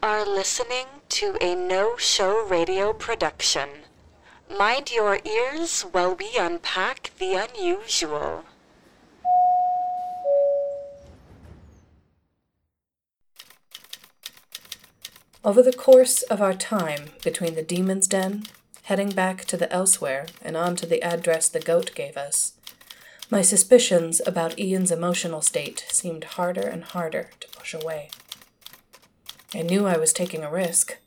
You are listening to a No Show Radio production. Mind your ears while we unpack the unusual. Over the course of our time between the Demon's Den, heading back to the Elsewhere and on to the address the goat gave us, my suspicions about Ian's emotional state seemed harder and harder to push away. I knew I was taking a risk.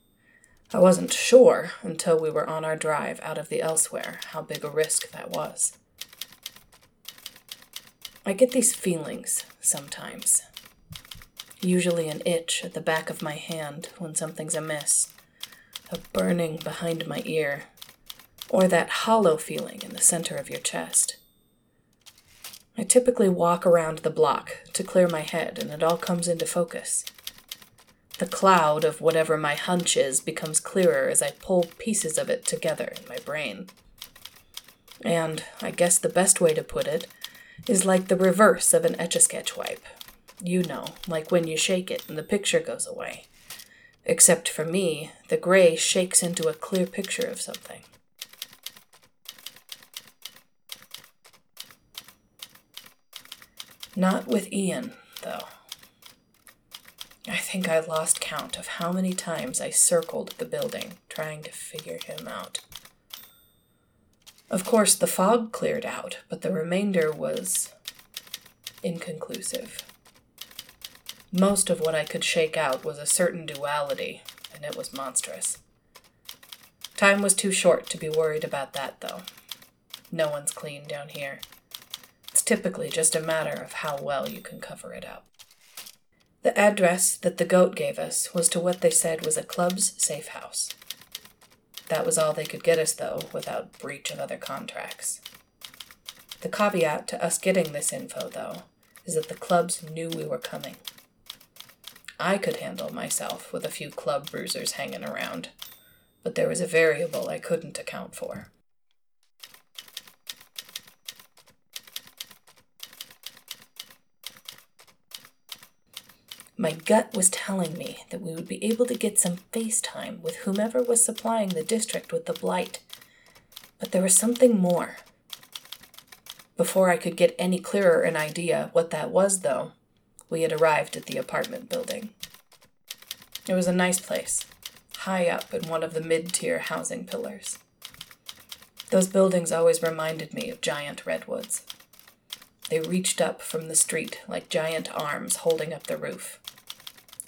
I wasn't sure until we were on our drive out of the Elsewhere how big a risk that was. I get these feelings sometimes. Usually an itch at the back of my hand when something's amiss, a burning behind my ear, or that hollow feeling in the center of your chest. I typically walk around the block to clear my head and it all comes into focus. The cloud of whatever my hunch is becomes clearer as I pull pieces of it together in my brain. And I guess the best way to put it is like the reverse of an Etch-A-Sketch wipe. You know, like when you shake it and the picture goes away. Except for me, the gray shakes into a clear picture of something. Not with Ian, though. I think I lost count of how many times I circled the building, trying to figure him out. Of course, the fog cleared out, but the remainder was inconclusive. Most of what I could shake out was a certain duality, and it was monstrous. Time was too short to be worried about that, though. No one's clean down here. It's typically just a matter of how well you can cover it up. The address that the goat gave us was to what they said was a club's safe house. That was all they could get us, though, without breach of other contracts. The caveat to us getting this info, though, is that the clubs knew we were coming. I could handle myself with a few club bruisers hanging around, but there was a variable I couldn't account for. My gut was telling me that we would be able to get some face time with whomever was supplying the district with the blight, but there was something more. Before I could get any clearer an idea what that was, though, we had arrived at the apartment building. It was a nice place, high up in one of the mid-tier housing pillars. Those buildings always reminded me of giant redwoods. They reached up from the street like giant arms holding up the roof,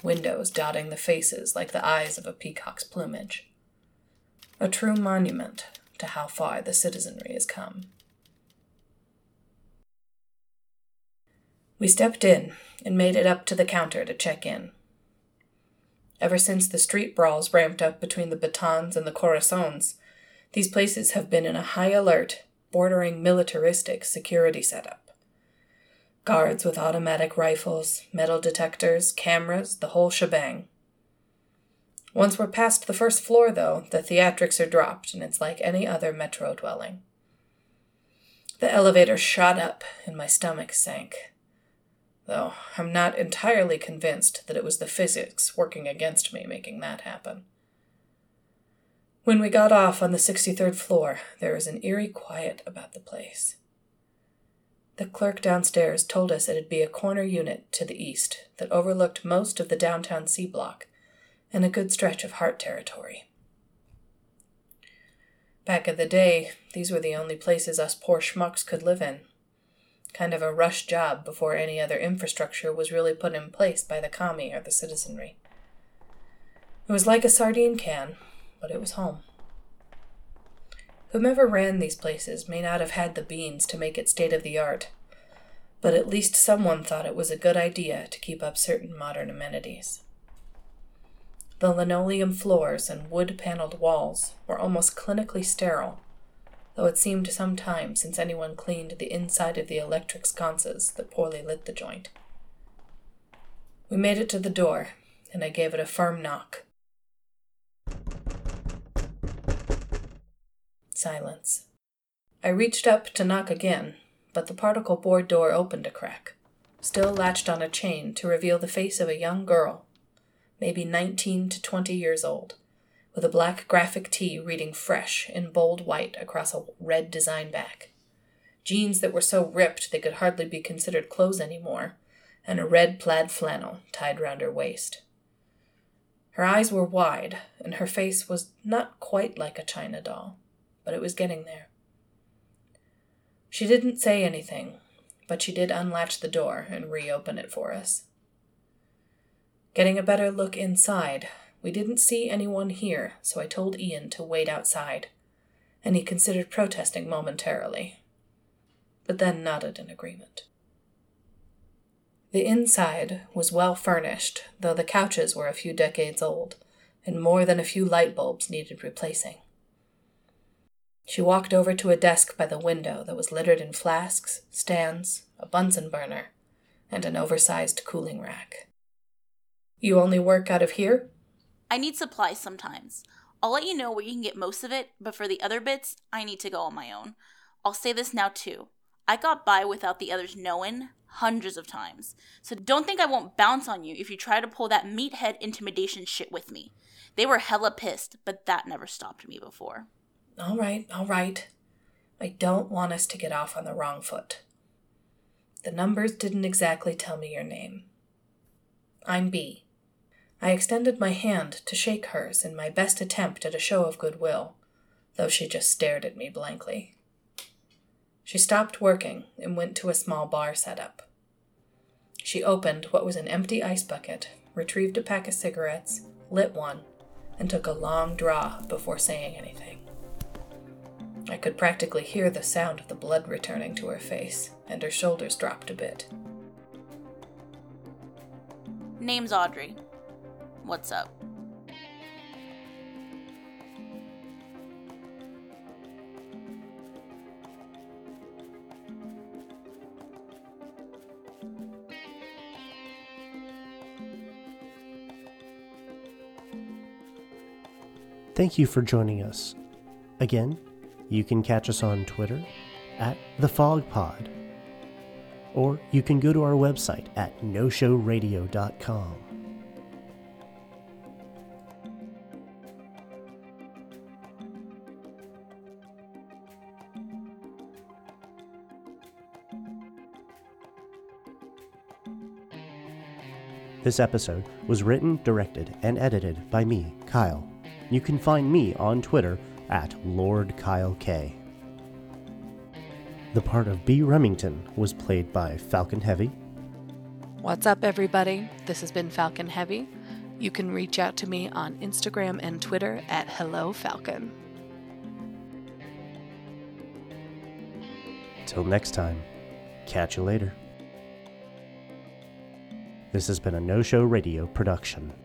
windows dotting the faces like the eyes of a peacock's plumage. A true monument to how far the citizenry has come. We stepped in and made it up to the counter to check in. Ever since the street brawls ramped up between the Batons and the Corazons, these places have been in a high alert, bordering militaristic security setup. Guards with automatic rifles, metal detectors, cameras, the whole shebang. Once we're past the first floor, though, the theatrics are dropped and it's like any other metro dwelling. The elevator shot up and my stomach sank. Though I'm not entirely convinced that it was the physics working against me making that happen. When we got off on the 63rd floor, there was an eerie quiet about the place. The clerk downstairs told us it'd be a corner unit to the east that overlooked most of the downtown C-block and a good stretch of Hart territory. Back in the day, these were the only places us poor schmucks could live in. Kind of a rush job before any other infrastructure was really put in place by the commie or the citizenry. It was like a sardine can, but it was home. Whomever ran these places may not have had the beans to make it state-of-the-art, but at least someone thought it was a good idea to keep up certain modern amenities. The linoleum floors and wood-paneled walls were almost clinically sterile, though it seemed some time since anyone cleaned the inside of the electric sconces that poorly lit the joint. We made it to the door, and I gave it a firm knock. Silence. I reached up to knock again, but the particle board door opened a crack, still latched on a chain to reveal the face of a young girl, maybe 19 to 20 years old, with a black graphic tee reading fresh in bold white across a red design back, jeans that were so ripped they could hardly be considered clothes anymore, and a red plaid flannel tied round her waist. Her eyes were wide, and her face was not quite like a china doll, but it was getting there. She didn't say anything, but she did unlatch the door and reopen it for us. Getting a better look inside, we didn't see anyone here, so I told Ian to wait outside, and he considered protesting momentarily, but then nodded in agreement. The inside was well furnished, though the couches were a few decades old, and more than a few light bulbs needed replacing. She walked over to a desk by the window that was littered in flasks, stands, a Bunsen burner, and an oversized cooling rack. "You only work out of here?" "I need supplies sometimes. I'll let you know where you can get most of it, but for the other bits, I need to go on my own. I'll say this now, too. I got by without the others knowing hundreds of times, so don't think I won't bounce on you if you try to pull that meathead intimidation shit with me. They were hella pissed, but that never stopped me before." All right. I don't want us to get off on the wrong foot. The numbers didn't exactly tell me your name. I'm Bea. I extended my hand to shake hers in my best attempt at a show of goodwill, though she just stared at me blankly. She stopped working and went to a small bar setup. She opened what was an empty ice bucket, retrieved a pack of cigarettes, lit one, and took a long draw before saying anything. I could practically hear the sound of the blood returning to her face, and her shoulders dropped a bit. "Name's Audrey. What's up?" Thank you for joining us. Again, you can catch us on Twitter at theFOGpod, or you can go to our website at noshowradio.com. This episode was written, directed, and edited by me, Kyle. You can find me on Twitter at Lord Kyle K. The part of Bea Remington was played by Falcon Heavy. What's up, everybody? This has been Falcon Heavy. You can reach out to me on Instagram and Twitter at HelloFalcon. Till next time, catch you later. This has been a No Show Radio production.